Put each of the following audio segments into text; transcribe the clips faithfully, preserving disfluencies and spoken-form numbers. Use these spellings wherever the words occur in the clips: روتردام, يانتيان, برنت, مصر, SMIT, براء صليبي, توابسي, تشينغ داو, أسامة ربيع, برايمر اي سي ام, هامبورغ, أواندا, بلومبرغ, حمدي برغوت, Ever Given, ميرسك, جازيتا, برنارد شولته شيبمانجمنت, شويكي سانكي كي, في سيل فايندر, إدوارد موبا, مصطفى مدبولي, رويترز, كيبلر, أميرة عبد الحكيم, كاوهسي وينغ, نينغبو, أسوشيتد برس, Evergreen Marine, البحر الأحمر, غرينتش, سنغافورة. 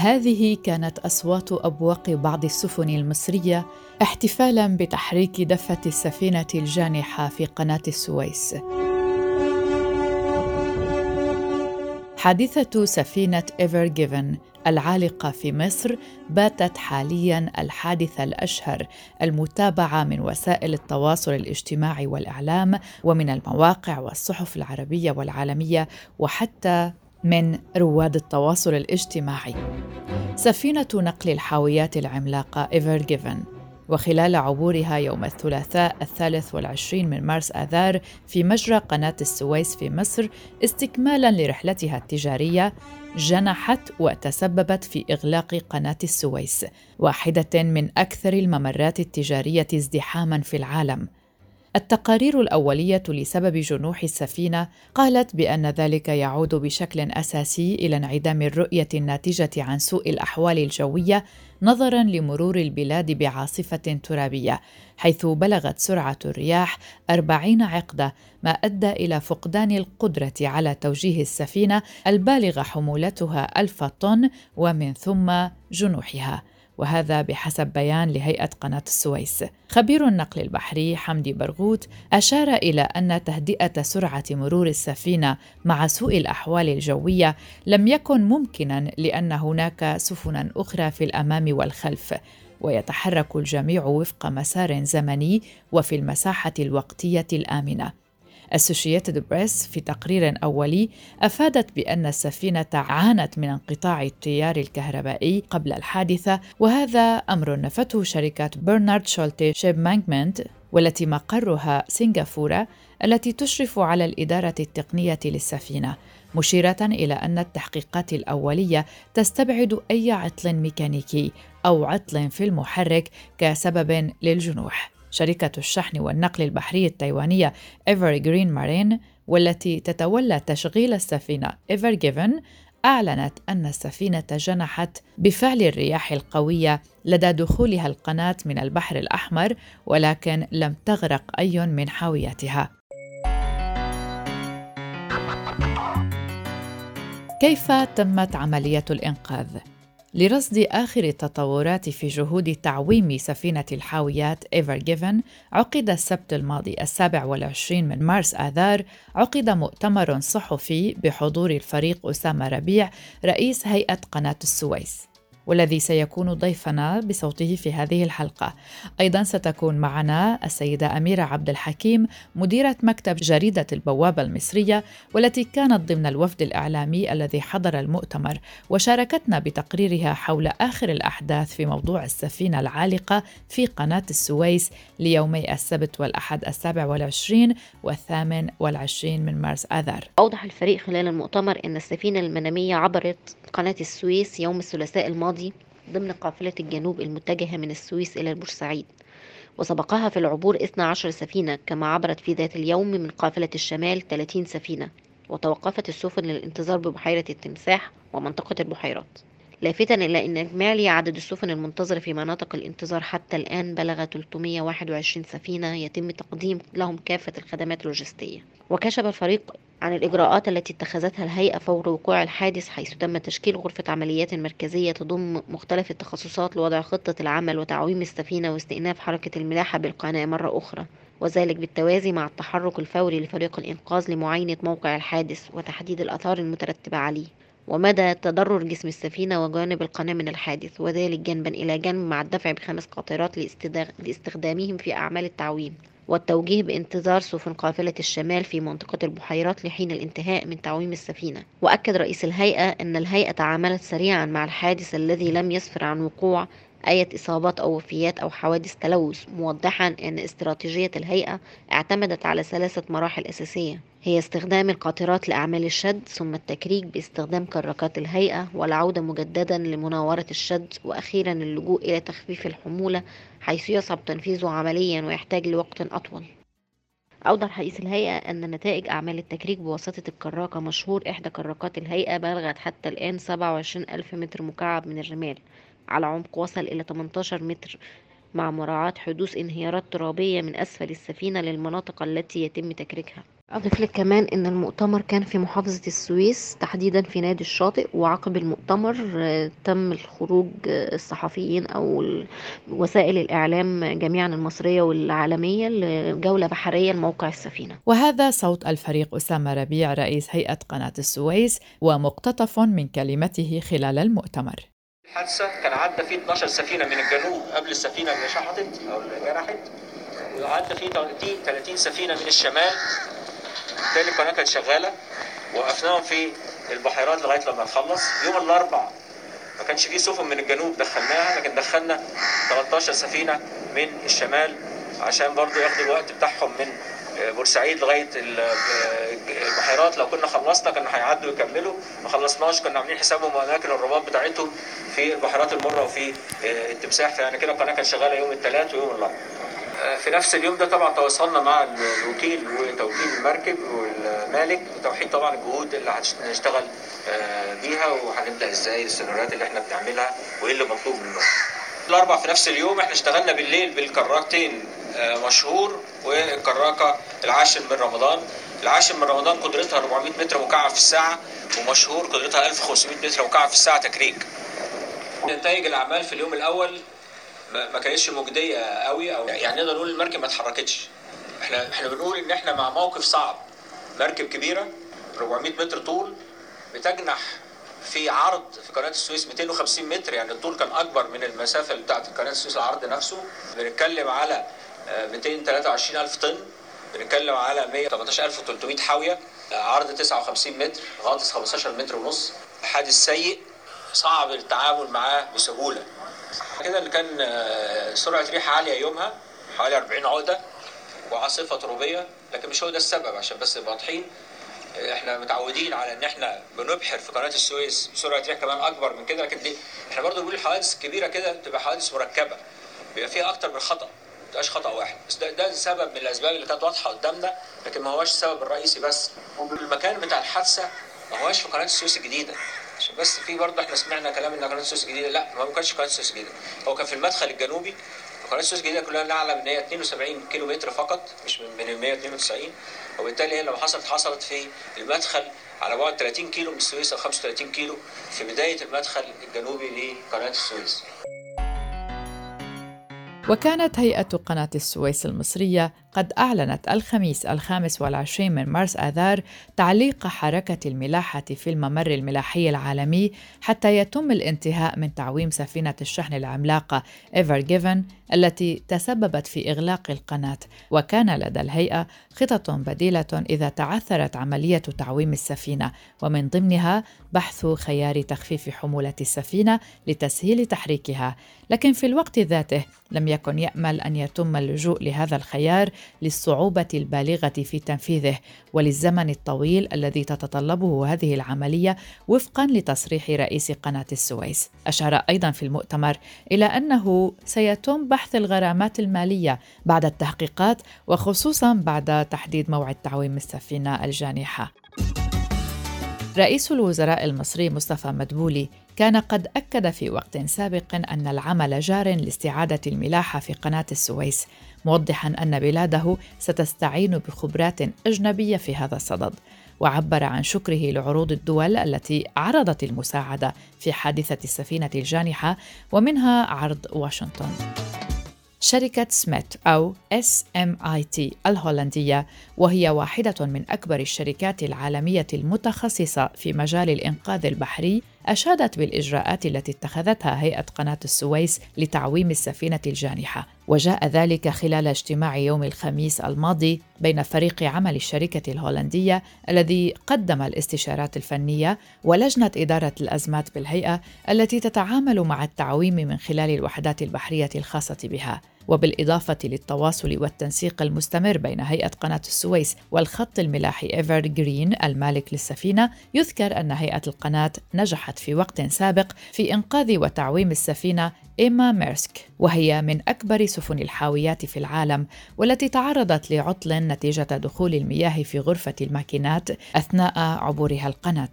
هذه كانت أصوات أبواق بعض السفن المصرية احتفالاً بتحريك دفة السفينة الجانحة في قناة السويس. حادثة سفينة Ever Given العالقة في مصر باتت حالياً الحادثة الأشهر المتابعة من وسائل التواصل الاجتماعي والإعلام ومن المواقع والصحف العربية والعالمية وحتى من رواد التواصل الاجتماعي. سفينة نقل الحاويات العملاقة Ever Given، وخلال عبورها يوم الثلاثاء الثالث والعشرين من مارس آذار في مجرى قناة السويس في مصر استكمالاً لرحلتها التجارية، جنحت وتسببت في إغلاق قناة السويس، واحدة من أكثر الممرات التجارية ازدحاماً في العالم. التقارير الأولية لسبب جنوح السفينة قالت بأن ذلك يعود بشكل أساسي إلى انعدام الرؤية الناتجة عن سوء الأحوال الجوية نظراً لمرور البلاد بعاصفة ترابية، حيث بلغت سرعة الرياح أربعين عقدة، ما أدى إلى فقدان القدرة على توجيه السفينة البالغة حمولتها ألف طن ومن ثم جنوحها، وهذا بحسب بيان لهيئة قناة السويس. خبير النقل البحري حمدي برغوت أشار إلى أن تهدئة سرعة مرور السفينة مع سوء الأحوال الجوية لم يكن ممكناً لأن هناك سفناً أخرى في الأمام والخلف، ويتحرك الجميع وفق مسار زمني وفي المساحة الوقتية الآمنة. أسوشيتد برس في تقرير أولي أفادت بأن السفينة عانت من انقطاع التيار الكهربائي قبل الحادثة، وهذا أمر نفته شركة برنارد شولته شيبمانجمنت والتي مقرها سنغافورة التي تشرف على الإدارة التقنية للسفينة، مشيرة إلى أن التحقيقات الأولية تستبعد أي عطل ميكانيكي أو عطل في المحرك كسبب للجنوح. شركة الشحن والنقل البحري التايوانية Evergreen Marine والتي تتولى تشغيل السفينة Ever Given أعلنت أن السفينة جنحت بفعل الرياح القوية لدى دخولها القناة من البحر الأحمر، ولكن لم تغرق أي من حاوياتها. كيف تمت عملية الإنقاذ؟ لرصد آخر التطورات في جهود تعويم سفينة الحاويات Ever Given، عقد السبت الماضي السابع والعشرين من مارس آذار عقد مؤتمر صحفي بحضور الفريق أسامة ربيع رئيس هيئة قناة السويس، والذي سيكون ضيفنا بصوته في هذه الحلقة. أيضاً ستكون معنا السيدة أميرة عبد الحكيم مديرة مكتب جريدة البوابة المصرية والتي كانت ضمن الوفد الإعلامي الذي حضر المؤتمر، وشاركتنا بتقريرها حول آخر الأحداث في موضوع السفينة العالقة في قناة السويس ليومي السبت والأحد السابع والعشرين والثامن والعشرين من مارس آذار. أوضح الفريق خلال المؤتمر أن السفينة المنامية عبرت قناة السويس يوم الثلاثاء الماضي ضمن قافلة الجنوب المتجهة من السويس إلى بورسعيد، وسبقها في العبور اثنتي عشرة سفينة، كما عبرت في ذات اليوم من قافلة الشمال ثلاثين سفينة، وتوقفت السفن للانتظار ببحيرة التمساح ومنطقة البحيرات. لافتا إلى أن إجمالي عدد السفن المنتظرة في مناطق الانتظار حتى الآن بلغ ثلاثمائة وواحد وعشرين سفينة يتم تقديم لهم كافة الخدمات اللوجستية. وكشف الفريق عن الإجراءات التي اتخذتها الهيئة فور وقوع الحادث، حيث تم تشكيل غرفة عمليات مركزية تضم مختلف التخصصات لوضع خطة العمل وتعويم السفينة واستئناف حركة الملاحة بالقناة مرة أخرى، وذلك بالتوازي مع التحرك الفوري لفريق الإنقاذ لمعاينة موقع الحادث وتحديد الآثار المترتبة عليه ومدى تضرر جسم السفينة وجانب القناة من الحادث، وذلك جنبا إلى جنب مع الدفع بخمس قاطرات لاستخدامهم في أعمال التعويم والتوجيه بانتظار سفن قافلة الشمال في منطقة البحيرات لحين الانتهاء من تعويم السفينة. وأكد رئيس الهيئة أن الهيئة تعاملت سريعا مع الحادث الذي لم يسفر عن وقوع أي إصابات أو وفيات أو حوادث تلوث، موضحا أن استراتيجية الهيئة اعتمدت على ثلاثة مراحل أساسية، هي استخدام القاطرات لأعمال الشد، ثم التكريج باستخدام كراكات الهيئة، والعودة مجددا لمناورة الشد، وأخيرا اللجوء إلى تخفيف الحمولة حيث يصعب تنفيذه عمليا ويحتاج لوقت أطول. أوضح رئيس الهيئة أن نتائج أعمال التكريج بواسطة الكراكة مشهور إحدى كراكات الهيئة بلغت حتى الآن سبعة وعشرين ألف متر مكعب من الرمال على عمق وصل إلى ثمانية عشر متر مع مراعاة حدوث انهيارات ترابية من أسفل السفينة للمناطق التي يتم تكريكها. أضيف لك كمان أن المؤتمر كان في محافظة السويس تحديدا في نادي الشاطئ، وعقب المؤتمر تم الخروج الصحفيين أو وسائل الإعلام جميعا المصرية والعالمية لجولة بحرية لموقع السفينة. وهذا صوت الفريق أسامة ربيع رئيس هيئة قناة السويس ومقتطف من كلمته خلال المؤتمر. الحادثة كان عدى فيه اثناشر سفينة من الجنوب قبل السفينة اللي شحطت أو اللي جرحت، وعدى فيه ثلاثين سفينة من الشمال. بالتالي القناة كانت شغالة، وقفناهم في البحيرات لغاية لما نخلص. يوم الأربعاء ما كانش فيه سفن من الجنوب دخلناها، لكن دخلنا ثلاثتاشر سفينة من الشمال عشان برضو ياخدوا الوقت بتاعهم من بورسعيد لغاية البحيرات. لو كنا خلصنا كنا هيعدوا ويكملوا، ما خلصناش كنا عاملين حسابهم وأماكن الرباط بتاعتهم في البحيرات المرة وفي التمساح. فيعني كده القناة كانت شغالة يوم الثلاث ويوم الأربعاء. في نفس اليوم ده طبعا تواصلنا مع الوكيل وتوكيل المركب والمالك وتوحيد طبعا الجهود اللي هنشتغل بيها وهنبدا ازاي السيناريوهات اللي احنا بنعملها وايه اللي مطلوب مننا. الاربع في نفس اليوم احنا اشتغلنا بالليل بالكراكتين مشهور والكراكه العاشر من رمضان. العاشر من رمضان قدرتها أربعمائة متر مكعب في الساعه، ومشهور قدرتها ألف وخمسمائة متر مكعب في الساعه تكريك. نتائج الاعمال في اليوم الاول ما كانتش مجديه قوي، او يعني نقدر نقول المركب ما اتحركتش. احنا احنا بنقول ان احنا مع موقف صعب. مركب كبيره أربعمائة متر طول بتجنح في عرض في قناه السويس مئتين وخمسين متر، يعني الطول كان اكبر من المسافه بتاعت قناه السويس العرض نفسه. بنتكلم على مئتين وثلاثة وعشرين ألف طن، بنتكلم على مئة وثمانية عشر ألف وثلاثمائة حاويه، عرض تسعة وخمسين متر، غطس خمستاشر متر ونص. حادث سيء صعب التعامل معاه بسهوله. كده اللي كان سرعة ريح عالية يومها حوالي أربعين عقدة وعاصفة ترابية، لكن مش هو ده السبب عشان بس نبقى واضحين. احنا متعودين على ان احنا بنبحر في قناة السويس بسرعة ريح كمان اكبر من كده، لكن دي احنا برضو بنقول الحوادث الكبيرة كده بتبقى حوادث مركبة، بيبقى فيها اكتر من خطأ، ما بتبقاش خطأ واحد بس. ده, ده سبب من الاسباب اللي كانت واضحة قدامنا، لكن ما هواش السبب الرئيسي بس. والمكان بتاع الحادثة ما هواش في قناة السويس الجديدة، بس في برضه احنا سمعنا كلام ان قناه السويس الجديده، لا ما كانتش قناه السويس الجديده، هو كان في المدخل الجنوبي. قناه السويس الجديده كلها نعلم ان هي اثنين وسبعين كيلو متر فقط، مش من مئة واثنين وتسعين، وبالتالي هي لما حصلت حصلت في المدخل على بعد ثلاثين كيلو من السويس او خمسة وثلاثين كيلو في بدايه المدخل الجنوبي لقناه السويس. وكانت هيئة قناة السويس المصرية قد أعلنت الخميس الخامس والعشرين من مارس آذار تعليق حركة الملاحة في الممر الملاحي العالمي حتى يتم الانتهاء من تعويم سفينة الشحن العملاقة Ever Given التي تسببت في إغلاق القناة، وكان لدى الهيئة خطط بديلة إذا تعثرت عملية تعويم السفينة، ومن ضمنها بحث خيار تخفيف حمولة السفينة لتسهيل تحريكها، لكن في الوقت ذاته لم يكن يأمل أن يتم اللجوء لهذا الخيار للصعوبة البالغة في تنفيذه وللزمن الطويل الذي تتطلبه هذه العملية وفقاً لتصريح رئيس قناة السويس. أشار أيضاً في المؤتمر إلى أنه سيتم بحث الغرامات المالية بعد التحقيقات، وخصوصاً بعد تحديد موعد تعويم السفينة الجانحة. رئيس الوزراء المصري مصطفى مدبولي كان قد أكد في وقت سابق أن العمل جار لاستعادة الملاحة في قناة السويس، موضحاً أن بلاده ستستعين بخبرات أجنبية في هذا الصدد، وعبر عن شكره لعروض الدول التي عرضت المساعدة في حادثة السفينة الجانحة، ومنها عرض واشنطن. شركة سميت أو إس إم آي تي الهولندية، وهي واحدة من أكبر الشركات العالمية المتخصصة في مجال الإنقاذ البحري، أشادت بالإجراءات التي اتخذتها هيئة قناة السويس لتعويم السفينة الجانحة، وجاء ذلك خلال اجتماع يوم الخميس الماضي بين فريق عمل الشركة الهولندية الذي قدم الاستشارات الفنية ولجنة إدارة الأزمات بالهيئة التي تتعامل مع التعويم من خلال الوحدات البحرية الخاصة بها، وبالإضافة للتواصل والتنسيق المستمر بين هيئة قناة السويس والخط الملاحي Evergreen المالك للسفينة. يذكر أن هيئة القناة نجحت في وقت سابق في إنقاذ وتعويم السفينة إما ميرسك، وهي من أكبر سفن الحاويات في العالم، والتي تعرضت لعطل نتيجة دخول المياه في غرفة الماكينات أثناء عبورها القناة.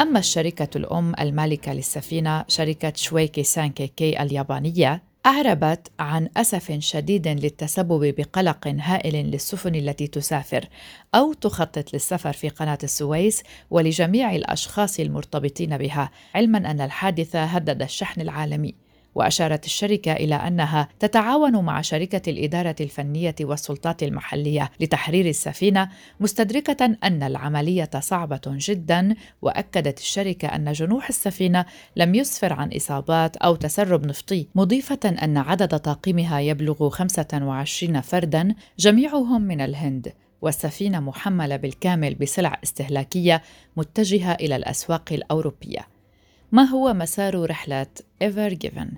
أما الشركة الأم المالكة للسفينة، شركة شويكي سانكي كي اليابانية، أعربت عن أسف شديد للتسبب بقلق هائل للسفن التي تسافر أو تخطط للسفر في قناة السويس ولجميع الأشخاص المرتبطين بها، علماً أن الحادثة هدد الشحن العالمي. وأشارت الشركة إلى أنها تتعاون مع شركة الإدارة الفنية والسلطات المحلية لتحرير السفينة، مستدركة أن العملية صعبة جدا، وأكدت الشركة أن جنوح السفينة لم يسفر عن إصابات أو تسرب نفطي، مضيفة أن عدد طاقمها يبلغ خمسة وعشرين فردا جميعهم من الهند، والسفينة محملة بالكامل بسلع استهلاكية متجهة إلى الأسواق الأوروبية. ما هو مسار رحلة Ever Given؟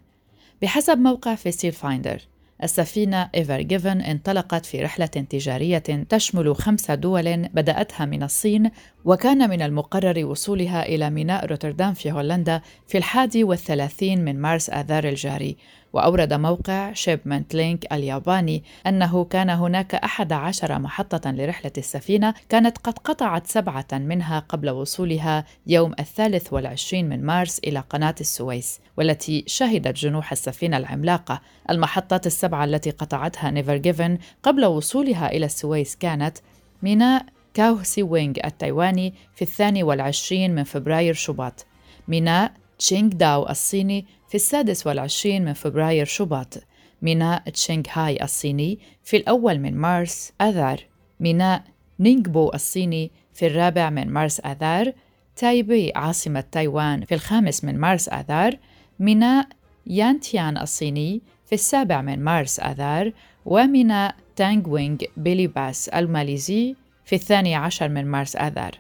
بحسب موقع في سيل فايندر، السفينة Ever Given انطلقت في رحلة تجارية تشمل خمس دول بدأتها من الصين، وكان من المقرر وصولها إلى ميناء روتردام في هولندا في الحادي والثلاثين من مارس آذار الجاري. وأورد موقع شيبمنت لينك الياباني أنه كان هناك أحد عشر محطة لرحلة السفينة، كانت قد قطعت سبعة منها قبل وصولها يوم الثالث والعشرين من مارس إلى قناة السويس، والتي شهدت جنوح السفينة العملاقة. المحطات السبعة التي قطعتها نيفر جيفن قبل وصولها إلى السويس كانت ميناء كاوهسي وينغ التايواني في الثاني والعشرين من فبراير شباط، ميناء تشينغ داو الصيني في السادس والعشرين من فبراير شباط، ميناء تشينغهاي الصيني في الأول من مارس آذار، ميناء نينغبو الصيني في الرابع من مارس آذار، تايبي عاصمة تايوان في الخامس من مارس آذار، ميناء يانتيان الصيني في السابع من مارس آذار، وميناء تانغوينغ بيليباس الماليزي في الثاني عشر من مارس آذار.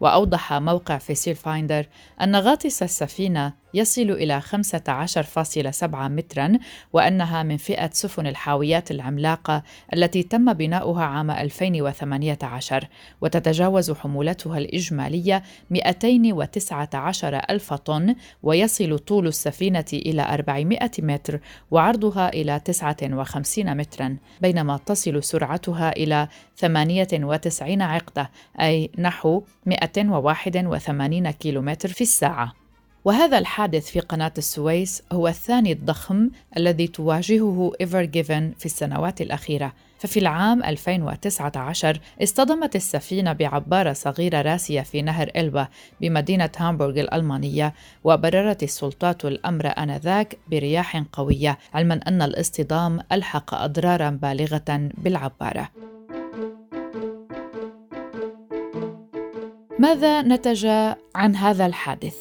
وأوضح موقع في سيل فايندر أن غاطس السفينة يصل إلى خمسة عشر فاصلة سبعة متراً، وأنها من فئة سفن الحاويات العملاقة التي تم بناؤها عام ألفين وثمانية عشر، وتتجاوز حمولتها الإجمالية مئتين وتسعة عشر ألف طن، ويصل طول السفينة إلى أربعمئة متر وعرضها إلى تسعة وخمسين متراً، بينما تصل سرعتها إلى ثمانية وتسعين عقدة، أي نحو مئة وواحد وثمانين كيلومتر في الساعة. وهذا الحادث في قناة السويس هو الثاني الضخم الذي تواجهه Ever Given في السنوات الأخيرة، ففي العام ألفين وتسعة عشر اصطدمت السفينة بعبارة صغيرة راسية في نهر إلبا بمدينة هامبورغ الألمانية، وبررت السلطات الأمر آنذاك برياح قوية، علما أن الاصطدام ألحق أضرارا بالغة بالعبارة. ماذا نتج عن هذا الحادث؟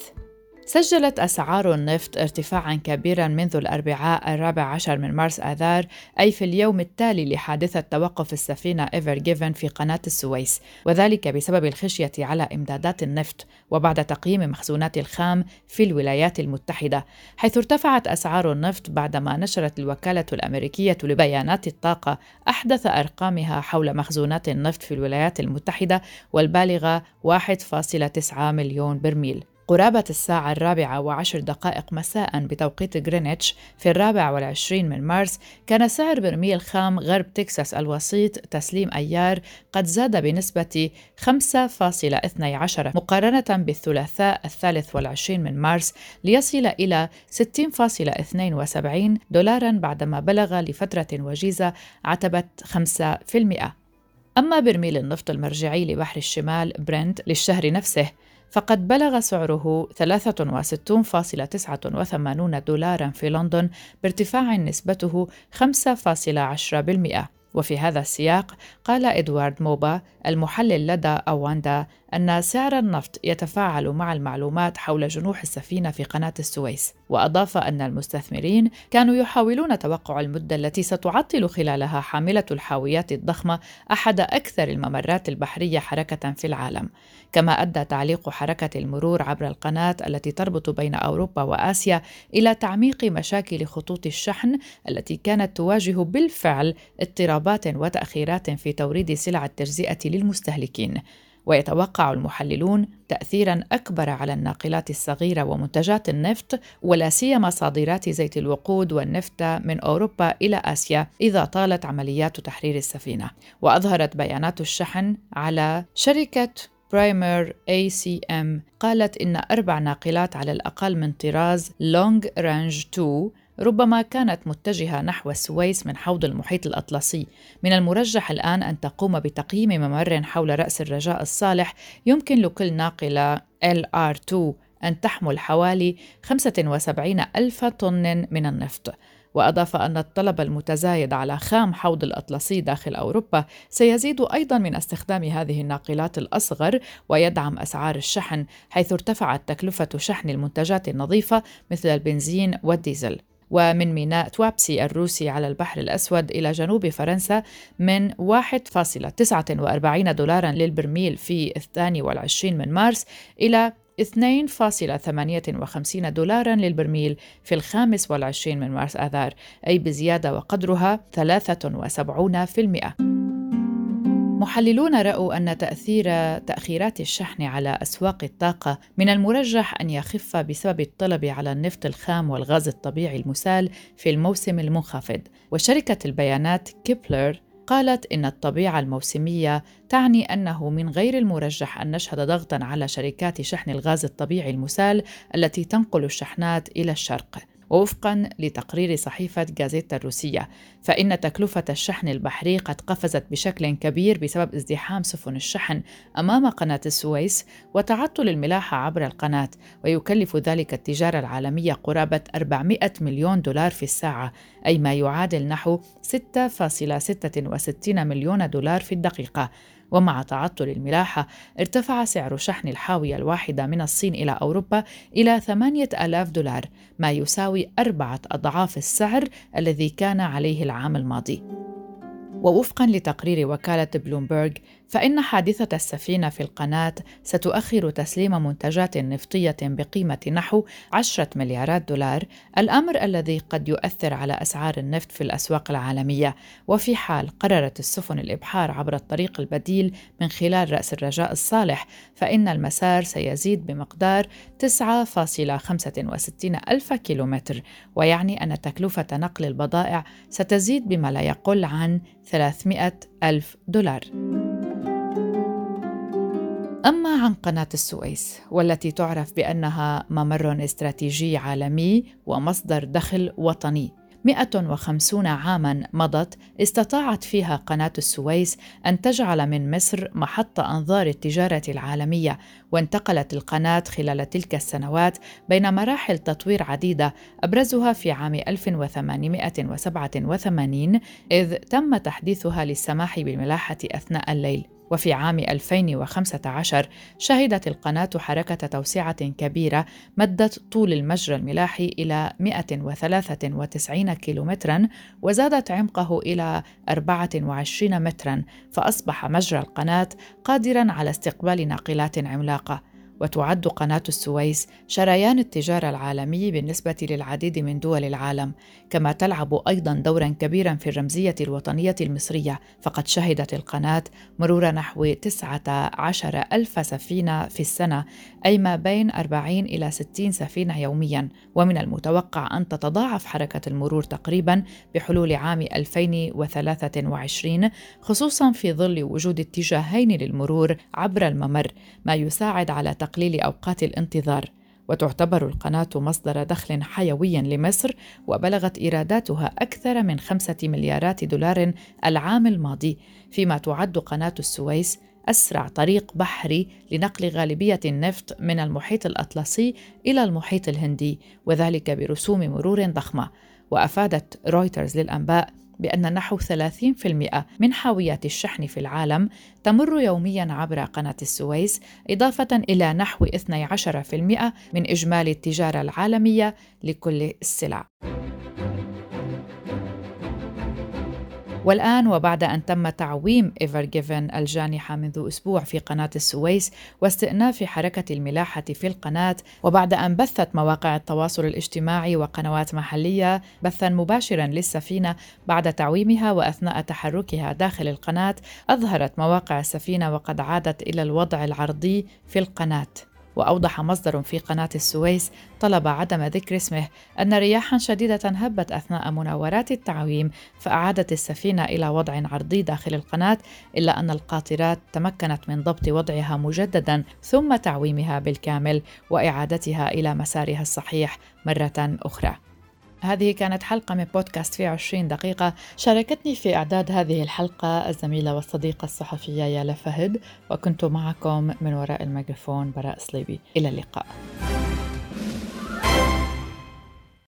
سجلت أسعار النفط ارتفاعاً كبيراً منذ الأربعاء الرابع عشر من مارس آذار، أي في اليوم التالي لحادثة توقف السفينة Ever Given في قناة السويس، وذلك بسبب الخشية على إمدادات النفط، وبعد تقييم مخزونات الخام في الولايات المتحدة، حيث ارتفعت أسعار النفط بعدما نشرت الوكالة الأمريكية لبيانات الطاقة أحدث أرقامها حول مخزونات النفط في الولايات المتحدة، والبالغة واحد فاصلة تسعة مليون برميل. قرابة الساعة الرابعة وعشر دقائق مساء بتوقيت غرينتش في الرابع والعشرين من مارس، كان سعر برميل خام غرب تكساس الوسيط تسليم أيار قد زاد بنسبة خمسة فاصلة اثني عشر مقارنة بالثلاثاء الثالث والعشرين من مارس ليصل إلى ستين فاصلة اثنين وسبعين دولاراً، بعدما بلغ لفترة وجيزة عتبة خمسة بالمئة. أما برميل النفط المرجعي لبحر الشمال برنت للشهر نفسه، فقد بلغ سعره ثلاثة وستين فاصلة تسعة وثمانين دولاراً في لندن، بارتفاع نسبته خمسة فاصلة عشرة بالمئة. وفي هذا السياق قال إدوارد موبا المحلل لدى أواندا أن سعر النفط يتفاعل مع المعلومات حول جنوح السفينة في قناة السويس، وأضاف أن المستثمرين كانوا يحاولون توقع المدة التي ستعطل خلالها حاملة الحاويات الضخمة أحد أكثر الممرات البحرية حركة في العالم، كما أدى تعليق حركة المرور عبر القناة التي تربط بين أوروبا وآسيا إلى تعميق مشاكل خطوط الشحن التي كانت تواجه بالفعل اضطرابات وتأخيرات في توريد سلع التجزئة للمستهلكين. ويتوقع المحللون تأثيراً أكبر على الناقلات الصغيرة ومنتجات النفط، ولا سيما صادرات زيت الوقود والنفط من أوروبا إلى آسيا، إذا طالت عمليات تحرير السفينة. وأظهرت بيانات الشحن على شركة برايمر اي سي ام قالت إن أربع ناقلات على الأقل من طراز لونج رانج اثنين ربما كانت متجهة نحو السويس من حوض المحيط الأطلسي. من المرجح الآن أن تقوم بتقييم ممر حول رأس الرجاء الصالح يمكن لكل ناقلة إل آر اثنين أن تحمل حوالي خمسة وسبعين ألف طن من النفط. وأضاف أن الطلب المتزايد على خام حوض الأطلسي داخل أوروبا سيزيد أيضاً من استخدام هذه الناقلات الأصغر ويدعم أسعار الشحن، حيث ارتفعت تكلفة شحن المنتجات النظيفة مثل البنزين والديزل. ومن ميناء توابسي الروسي على البحر الأسود إلى جنوب فرنسا من واحد فاصلة تسعة وأربعين دولارا للبرميل في اثنين وعشرين من مارس إلى اثنين فاصلة ثمانية وخمسين دولارا للبرميل في الخامس والعشرين من مارس آذار، أي بزيادة وقدرها ثلاثة وسبعون بالمئة. محللون رأوا أن تأثير تأخيرات الشحن على أسواق الطاقة من المرجح أن يخف بسبب الطلب على النفط الخام والغاز الطبيعي المسال في الموسم المنخفض. وشركة البيانات كيبلر قالت إن الطبيعة الموسمية تعني أنه من غير المرجح أن نشهد ضغطاً على شركات شحن الغاز الطبيعي المسال التي تنقل الشحنات إلى الشرق. ووفقاً لتقرير صحيفة جازيتا الروسية، فإن تكلفة الشحن البحري قد قفزت بشكل كبير بسبب ازدحام سفن الشحن أمام قناة السويس وتعطل الملاحة عبر القناة، ويكلف ذلك التجارة العالمية قرابة أربعمئة مليون دولار في الساعة، أي ما يعادل نحو ستة فاصلة ستة وستين مليون دولار في الدقيقة. ومع تعطل الملاحة ارتفع سعر شحن الحاوية الواحدة من الصين إلى أوروبا إلى ثمانية آلاف دولار، ما يساوي أربعة أضعاف السعر الذي كان عليه العام الماضي. ووفقاً لتقرير وكالة بلومبرغ، فإن حادثة السفينة في القناة ستؤخر تسليم منتجات نفطية بقيمة نحو عشرة مليارات دولار، الأمر الذي قد يؤثر على أسعار النفط في الأسواق العالمية. وفي حال قررت السفن الإبحار عبر الطريق البديل من خلال رأس الرجاء الصالح، فإن المسار سيزيد بمقدار تسعة فاصلة خمسة وستين ألف كيلومتر، ويعني أن تكلفة نقل البضائع ستزيد بما لا يقل عن ثلاثمئة ألف دولار. أما عن قناة السويس، والتي تعرف بأنها ممر استراتيجي عالمي ومصدر دخل وطني، مئة وخمسين عاماً مضت استطاعت فيها قناة السويس أن تجعل من مصر محط أنظار التجارة العالمية، وانتقلت القناة خلال تلك السنوات بين مراحل تطوير عديدة، أبرزها في عام ألف وثمانمئة وسبعة وثمانين إذ تم تحديثها للسماح بالملاحة أثناء الليل. وفي عام ألفين وخمسة عشر شهدت القناة حركة توسعة كبيرة مدت طول المجرى الملاحي إلى مئة وثلاثة وتسعين كيلومتراً وزادت عمقه إلى أربعة وعشرين متراً، فأصبح مجرى القناة قادراً على استقبال ناقلات عملاقة. وتعد قناة السويس شريان التجارة العالمي بالنسبة للعديد من دول العالم، كما تلعب أيضاً دوراً كبيراً في الرمزية الوطنية المصرية، فقد شهدت القناة مرور نحو تسعة عشر ألف سفينة في السنة، أي ما بين أربعين إلى ستين سفينة يومياً، ومن المتوقع أن تتضاعف حركة المرور تقريباً بحلول عام ألفين وثلاثة وعشرين، خصوصاً في ظل وجود اتجاهين للمرور عبر الممر، ما يساعد على تقليل أوقات الانتظار. وتعتبر القناة مصدر دخل حيوي لمصر، وبلغت إيراداتها أكثر من خمسة مليارات دولار العام الماضي، فيما تعد قناة السويس أسرع طريق بحري لنقل غالبية النفط من المحيط الأطلسي إلى المحيط الهندي، وذلك برسوم مرور ضخمة. وأفادت رويترز للأنباء بأن نحو ثلاثين بالمئة من حاويات الشحن في العالم تمر يومياً عبر قناة السويس، إضافة إلى نحو اثني عشر بالمئة من إجمالي التجارة العالمية لكل السلع. والآن وبعد أن تم تعويم Ever Given الجانحة منذ أسبوع في قناة السويس واستئناف حركة الملاحة في القناة، وبعد أن بثت مواقع التواصل الاجتماعي وقنوات محلية بثاً مباشراً للسفينة بعد تعويمها وأثناء تحركها داخل القناة، أظهرت مواقع السفينة وقد عادت إلى الوضع العرضي في القناة. وأوضح مصدر في قناة السويس طلب عدم ذكر اسمه أن رياحاً شديدة هبت أثناء مناورات التعويم فأعادت السفينة إلى وضع عرضي داخل القناة، إلا أن القاطرات تمكنت من ضبط وضعها مجدداً ثم تعويمها بالكامل وإعادتها إلى مسارها الصحيح مرة أخرى. هذه كانت حلقة من بودكاست في عشرين دقيقة. شاركتني في إعداد هذه الحلقة الزميلة والصديقة الصحفية يالفهد، وكنت معكم من وراء الميكروفون براء صليبي. إلى اللقاء.